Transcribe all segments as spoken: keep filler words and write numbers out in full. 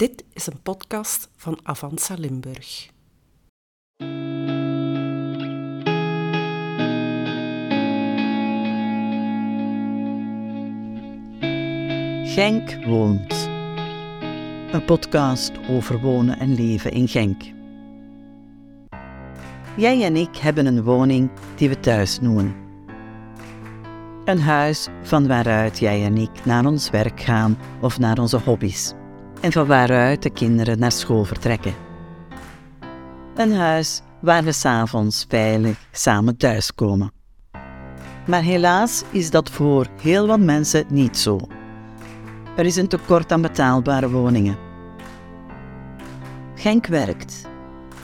Dit is een podcast van Avanza Limburg. Genk woont. Een podcast over wonen en leven in Genk. Jij en ik hebben een woning die we thuis noemen. Een huis van waaruit jij en ik naar ons werk gaan of naar onze hobby's. En van waaruit de kinderen naar school vertrekken. Een huis waar we 's avonds veilig samen thuiskomen. Maar helaas is dat voor heel wat mensen niet zo. Er is een tekort aan betaalbare woningen. Genk werkt.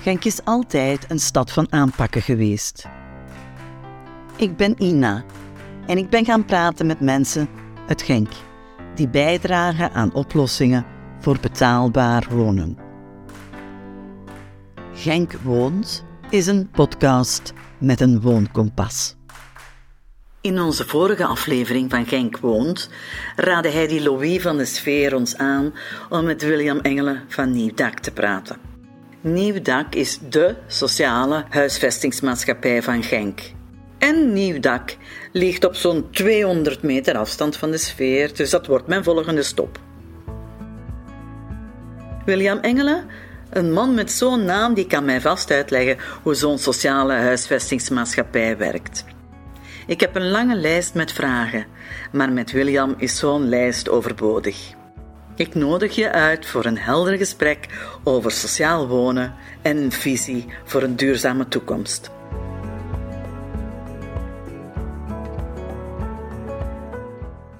Genk is altijd een stad van aanpakken geweest. Ik ben Ina en ik ben gaan praten met mensen uit Genk die bijdragen aan oplossingen voor betaalbaar wonen. Genk Woont is een podcast met een woonkompas. In onze vorige aflevering van Genk Woont raadde hij die Louis van de Sfeer ons aan om met William Engelen van Nieuw Dak te praten. Nieuw Dak is dé sociale huisvestingsmaatschappij van Genk. En Nieuw Dak ligt op zo'n tweehonderd meter afstand van de sfeer, dus dat wordt mijn volgende stop. William Engelen, een man met zo'n naam, die kan mij vast uitleggen hoe zo'n sociale huisvestingsmaatschappij werkt. Ik heb een lange lijst met vragen, maar met William is zo'n lijst overbodig. Ik nodig je uit voor een helder gesprek over sociaal wonen en een visie voor een duurzame toekomst.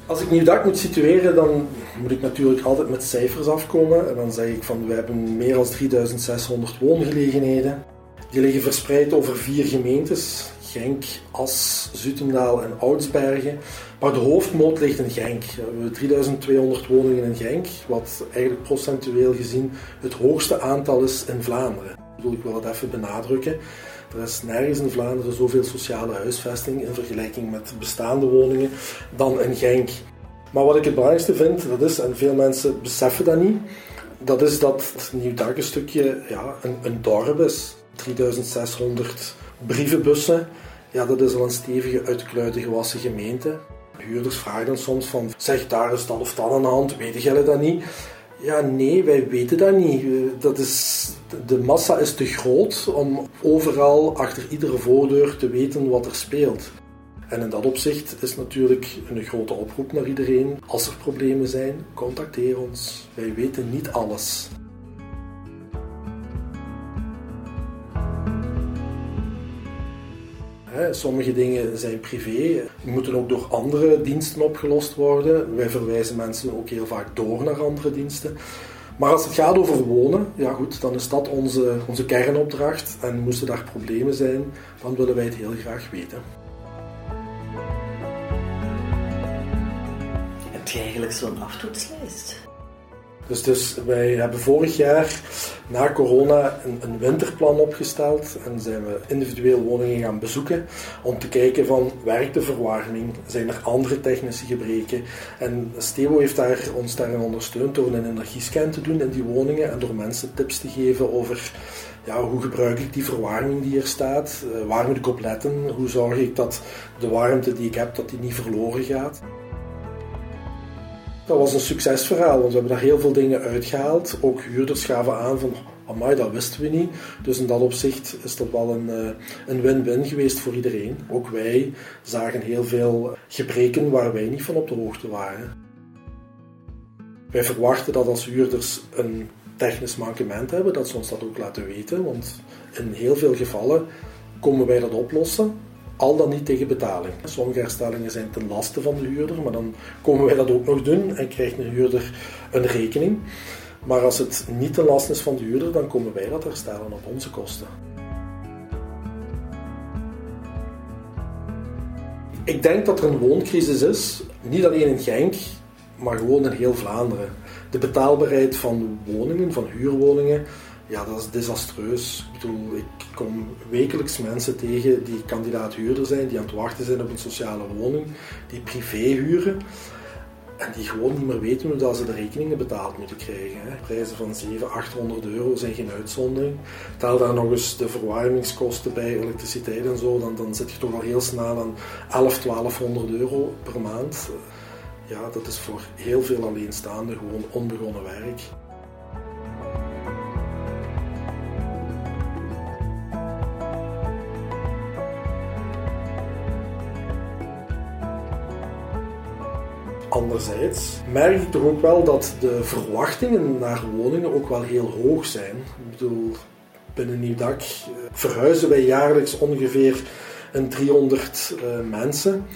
Als ik Nieuw Dak moet situeren, dan moet ik natuurlijk altijd met cijfers afkomen. En dan zeg ik van, we hebben meer dan drieduizend zeshonderd woongelegenheden. Die liggen verspreid over vier gemeentes. Genk, As, Zutendaal en Oudsbergen. Maar de hoofdmoot ligt in Genk. We hebben drieduizend tweehonderd woningen in Genk, wat eigenlijk procentueel gezien het hoogste aantal is in Vlaanderen. Ik bedoel, ik wil dat even benadrukken. Er is nergens in Vlaanderen zoveel sociale huisvesting in vergelijking met bestaande woningen dan in Genk. Maar wat ik het belangrijkste vind, dat is, en veel mensen beseffen dat niet, dat is dat Nieuw Dak een stukje ja, een, een dorp is. drieduizend zeshonderd brievenbussen, ja, dat is al een stevige uit de kluiten gewassen gemeente. Huurders vragen dan soms van, zeg daar is dat of dat aan de hand, weten jullie dat niet? Ja, nee, wij weten dat niet. Dat is, de massa is te groot om overal achter iedere voordeur te weten wat er speelt. En in dat opzicht is natuurlijk een grote oproep naar iedereen. Als er problemen zijn, contacteer ons. Wij weten niet alles. Sommige dingen zijn privé, moeten ook door andere diensten opgelost worden. Wij verwijzen mensen ook heel vaak door naar andere diensten. Maar als het gaat over wonen, ja goed, dan is dat onze, onze kernopdracht. En moesten daar problemen zijn, dan willen wij het heel graag weten. Heb je eigenlijk zo'n aftoetslijst? Dus, dus wij hebben vorig jaar na corona een, een winterplan opgesteld en zijn we individueel woningen gaan bezoeken om te kijken van werkt de verwarming, zijn er andere technische gebreken. En Stebo heeft daar, ons daarin ondersteund door een energiescan te doen in die woningen en door mensen tips te geven over ja, hoe gebruik ik die verwarming die er staat, waar moet ik op letten, hoe zorg ik dat de warmte die ik heb dat die niet verloren gaat. Dat was een succesverhaal, want we hebben daar heel veel dingen uitgehaald. Ook huurders gaven aan van, amai, dat wisten we niet. Dus in dat opzicht is dat wel een, een win-win geweest voor iedereen. Ook wij zagen heel veel gebreken waar wij niet van op de hoogte waren. Wij verwachten dat als huurders een technisch mankement hebben, dat ze ons dat ook laten weten. Want in heel veel gevallen komen wij dat oplossen. Al dan niet tegen betaling. Sommige herstellingen zijn ten laste van de huurder, maar dan komen wij dat ook nog doen en krijgt de huurder een rekening. Maar als het niet ten laste is van de huurder, dan komen wij dat herstellen op onze kosten. Ik denk dat er een wooncrisis is, niet alleen in Genk, maar gewoon in heel Vlaanderen. De betaalbaarheid van woningen, van huurwoningen, ja, dat is desastreus. Ik bedoel, ik kom wekelijks mensen tegen die kandidaat huurder zijn, die aan het wachten zijn op een sociale woning, die privé huren. En die gewoon niet meer weten hoe dat ze de rekeningen betaald moeten krijgen. Hè. Prijzen van zevenhonderd, achthonderd euro zijn geen uitzondering. Tel daar nog eens de verwarmingskosten bij, elektriciteit en zo, dan, dan zit je toch al heel snel aan elfhonderd, twaalfhonderd euro per maand. Ja, dat is voor heel veel alleenstaanden gewoon onbegonnen werk. Anderzijds merk ik toch ook wel dat de verwachtingen naar woningen ook wel heel hoog zijn. Ik bedoel, binnen Nieuw Dak verhuizen wij jaarlijks ongeveer een driehonderd uh, mensen.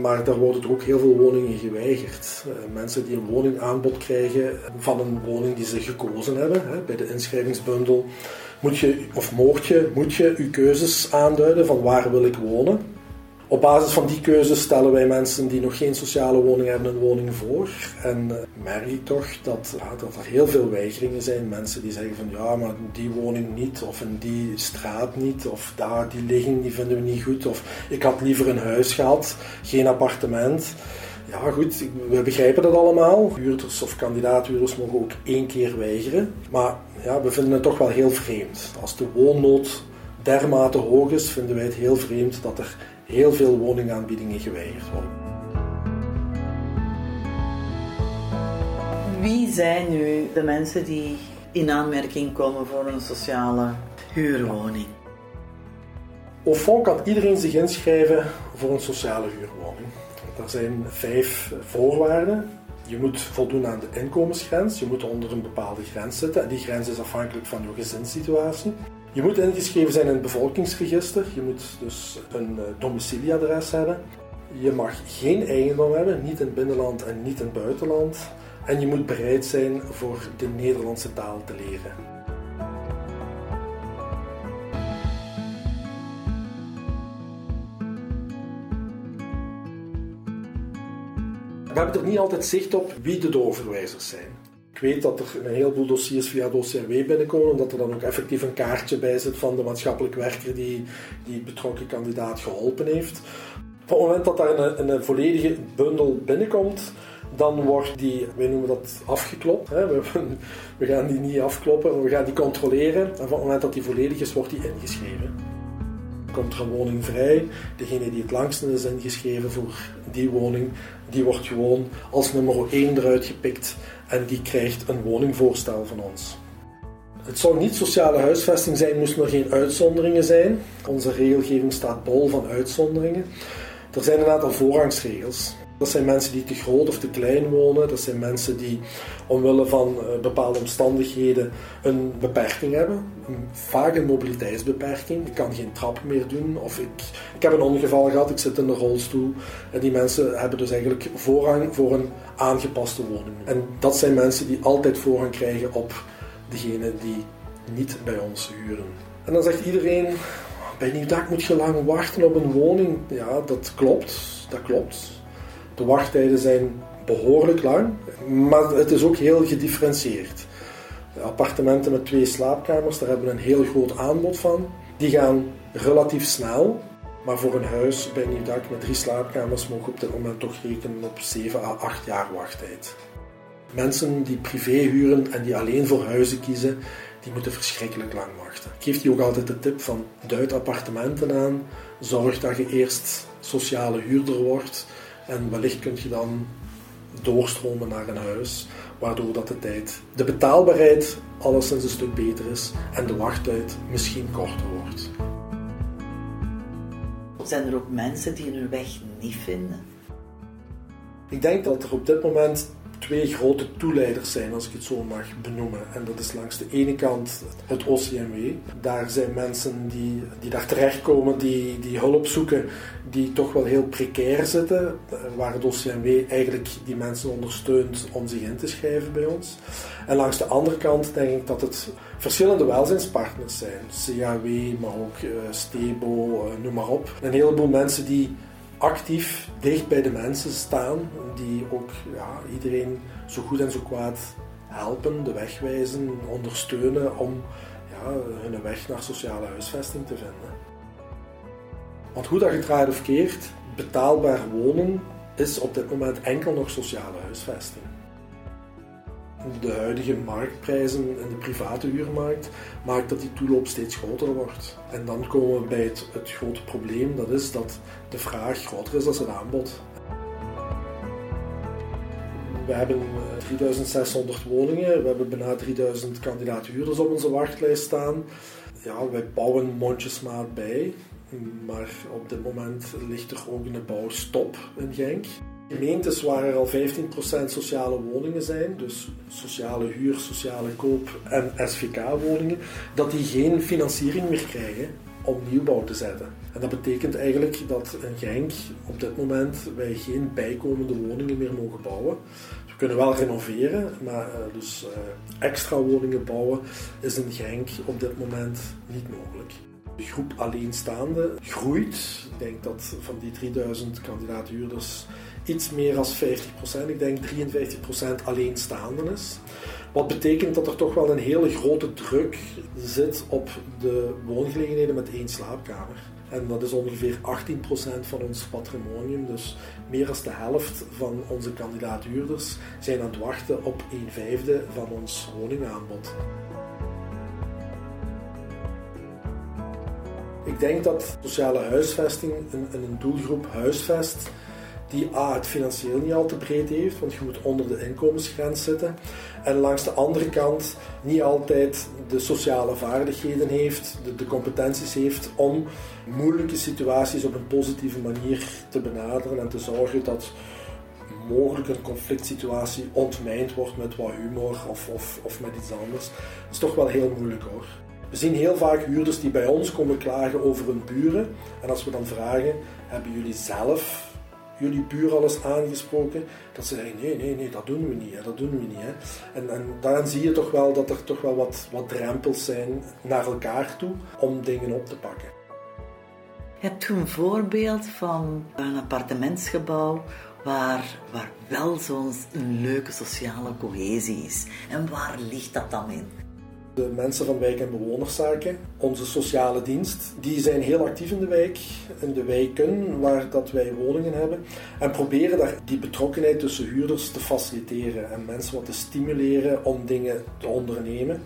Maar daar worden toch ook heel veel woningen geweigerd. Uh, mensen die een woningaanbod krijgen van een woning die ze gekozen hebben. Hè. Bij de inschrijvingsbundel moet je, of mocht je, moet je je keuzes aanduiden van waar wil ik wonen. Op basis van die keuzes stellen wij mensen die nog geen sociale woning hebben een woning voor. En merk ik toch dat, ja, dat er heel veel weigeringen zijn. Mensen die zeggen van ja, maar die woning niet, of in die straat niet, of daar die ligging die vinden we niet goed. Of ik had liever een huis gehad, geen appartement. Ja goed, we begrijpen dat allemaal. Huurders of kandidaathuurders mogen ook één keer weigeren. Maar ja, we vinden het toch wel heel vreemd. Als de woonnood dermate hoog is, vinden wij het heel vreemd dat er heel veel woningaanbiedingen geweigerd worden. Wie zijn nu de mensen die in aanmerking komen voor een sociale huurwoning? Au fond kan iedereen zich inschrijven voor een sociale huurwoning. Er zijn vijf voorwaarden. Je moet voldoen aan de inkomensgrens. Je moet onder een bepaalde grens zitten. En die grens is afhankelijk van je gezinssituatie. Je moet ingeschreven zijn in het bevolkingsregister, je moet dus een domicilieadres hebben. Je mag geen eigendom hebben, niet in het binnenland en niet in het buitenland. En je moet bereid zijn voor de Nederlandse taal te leren. We hebben er niet altijd zicht op wie de doorverwijzers zijn. Ik weet dat er een heleboel dossiers via het O C M W binnenkomen, omdat er dan ook effectief een kaartje bij zit van de maatschappelijk werker die die betrokken kandidaat geholpen heeft. Op het moment dat daar een, een volledige bundel binnenkomt, dan wordt die, wij noemen dat afgeklopt. Hè? We, we gaan die niet afkloppen, maar we gaan die controleren. En op het moment dat die volledig is, wordt die ingeschreven. Komt er een woning vrij, degene die het langst is ingeschreven voor die woning, die wordt gewoon als nummer één eruit gepikt. En die krijgt een woningvoorstel van ons. Het zou niet sociale huisvesting zijn, moesten er geen uitzonderingen zijn. Onze regelgeving staat bol van uitzonderingen. Er zijn een aantal voorrangsregels. Dat zijn mensen die te groot of te klein wonen. Dat zijn mensen die omwille van bepaalde omstandigheden een beperking hebben. Vaak een mobiliteitsbeperking. Ik kan geen trap meer doen. Of ik, ik heb een ongeval gehad, ik zit in een rolstoel. En die mensen hebben dus eigenlijk voorrang voor een aangepaste woning. En dat zijn mensen die altijd voorrang krijgen op degenen die niet bij ons huren. En dan zegt iedereen, bij Nieuw Dak moet je lang wachten op een woning. Ja, dat klopt. Dat klopt. De wachttijden zijn behoorlijk lang, maar het is ook heel gedifferentieerd. De appartementen met twee slaapkamers, daar hebben we een heel groot aanbod van. Die gaan relatief snel, maar voor een huis bij Nieuw Dak met drie slaapkamers mogen we op dit moment toch rekenen op zeven à acht jaar wachttijd. Mensen die privé huren en die alleen voor huizen kiezen, die moeten verschrikkelijk lang wachten. Ik geef die ook altijd de tip van duid appartementen aan, zorg dat je eerst sociale huurder wordt. En wellicht kun je dan doorstromen naar een huis, waardoor dat de tijd, de betaalbaarheid alleszins een stuk beter is en de wachttijd misschien korter wordt. Zijn er ook mensen die hun weg niet vinden? Ik denk dat er op dit moment twee grote toeleiders zijn, als ik het zo mag benoemen. En dat is langs de ene kant het O C M W. Daar zijn mensen die, die daar terechtkomen, die, die hulp zoeken, die toch wel heel precair zitten. Waar het O C M W eigenlijk die mensen ondersteunt om zich in te schrijven bij ons. En langs de andere kant denk ik dat het verschillende welzijnspartners zijn. C A W, maar ook uh, Stebo, uh, noem maar op. Een heleboel mensen die actief dicht bij de mensen staan, die ook ja, iedereen zo goed en zo kwaad helpen, de weg wijzen, ondersteunen om ja, hun weg naar sociale huisvesting te vinden. Want hoe dat je draait of keert, betaalbaar wonen is op dit moment enkel nog sociale huisvesting. De huidige marktprijzen in de private huurmarkt maakt dat die toeloop steeds groter wordt. En dan komen we bij het, het grote probleem, dat is dat de vraag groter is dan het aanbod. We hebben drieduizend zeshonderd woningen, we hebben bijna drieduizend kandidaat huurders op onze wachtlijst staan. Ja, wij bouwen mondjesmaat bij, maar op dit moment ligt er ook een bouwstop in Genk. Gemeentes waar er al vijftien procent sociale woningen zijn, dus sociale huur, sociale koop en S V K-woningen, dat die geen financiering meer krijgen om nieuwbouw te zetten. En dat betekent eigenlijk dat in Genk op dit moment wij geen bijkomende woningen meer mogen bouwen. Dus we kunnen wel renoveren, maar dus extra woningen bouwen is in Genk op dit moment niet mogelijk. De groep alleenstaande groeit. Ik denk dat van die drieduizend kandidaat huurders iets meer dan vijftig procent, ik denk drieënvijftig procent alleenstaanden is. Wat betekent dat er toch wel een hele grote druk zit op de woongelegenheden met één slaapkamer. En dat is ongeveer achttien procent van ons patrimonium, dus meer dan de helft van onze kandidaat huurders zijn aan het wachten op een vijfde van ons woningaanbod. Ik denk dat sociale huisvesting een, een doelgroep huisvest die a, het financieel niet al te breed heeft, want je moet onder de inkomensgrens zitten. En langs de andere kant niet altijd de sociale vaardigheden heeft, de, de competenties heeft om moeilijke situaties op een positieve manier te benaderen en te zorgen dat mogelijk een conflict situatie ontmijnd wordt met wat humor of, of, of met iets anders. Dat is toch wel heel moeilijk hoor. We zien heel vaak huurders die bij ons komen klagen over hun buren. En als we dan vragen, hebben jullie zelf jullie buur al eens aangesproken? Dat ze zeggen, nee, nee, nee, dat doen we niet. Hè, dat doen we niet hè. En, en daarin zie je toch wel dat er toch wel wat, wat drempels zijn naar elkaar toe om dingen op te pakken. Hebt u een voorbeeld van een appartementsgebouw waar, waar wel zo'n leuke sociale cohesie is? En waar ligt dat dan in? De mensen van wijk- en bewonerszaken, onze sociale dienst, die zijn heel actief in de wijk, in de wijken waar dat wij woningen hebben en proberen daar die betrokkenheid tussen huurders te faciliteren en mensen wat te stimuleren om dingen te ondernemen.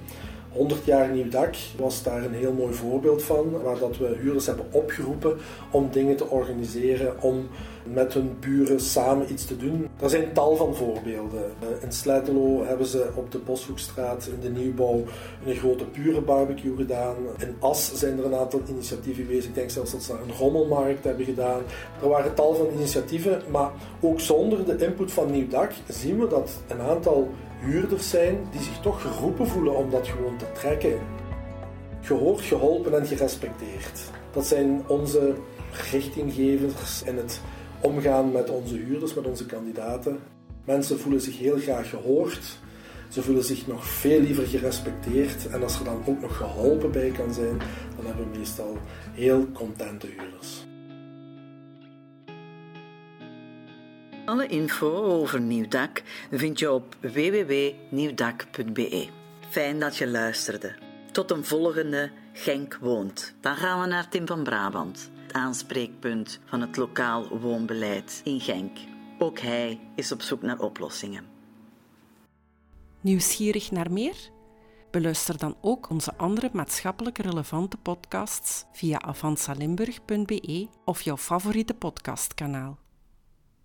honderd jaar Nieuw Dak was daar een heel mooi voorbeeld van, waar dat we huurders hebben opgeroepen om dingen te organiseren, om met hun buren samen iets te doen. Er zijn tal van voorbeelden. In Sletterloo hebben ze op de Boshoekstraat in de nieuwbouw een grote burenbarbecue gedaan. In As zijn er een aantal initiatieven geweest. Ik denk zelfs dat ze een rommelmarkt hebben gedaan. Er waren tal van initiatieven, maar ook zonder de input van Nieuw Dak zien we dat een aantal huurders zijn die zich toch geroepen voelen om dat gewoon te trekken. Gehoord, geholpen en gerespecteerd. Dat zijn onze richtinggevers in het omgaan met onze huurders, met onze kandidaten. Mensen voelen zich heel graag gehoord. Ze voelen zich nog veel liever gerespecteerd. En als er dan ook nog geholpen bij kan zijn, dan hebben we meestal heel contente huurders. Alle info over Nieuw Dak vind je op w w w punt nieuw dak punt b e. Fijn dat je luisterde. Tot een volgende Genk Woont. Dan gaan we naar Tim van Brabant, het aanspreekpunt van het lokaal woonbeleid in Genk. Ook hij is op zoek naar oplossingen. Nieuwsgierig naar meer? Beluister dan ook onze andere maatschappelijk relevante podcasts via avanza limburg punt b e of jouw favoriete podcastkanaal.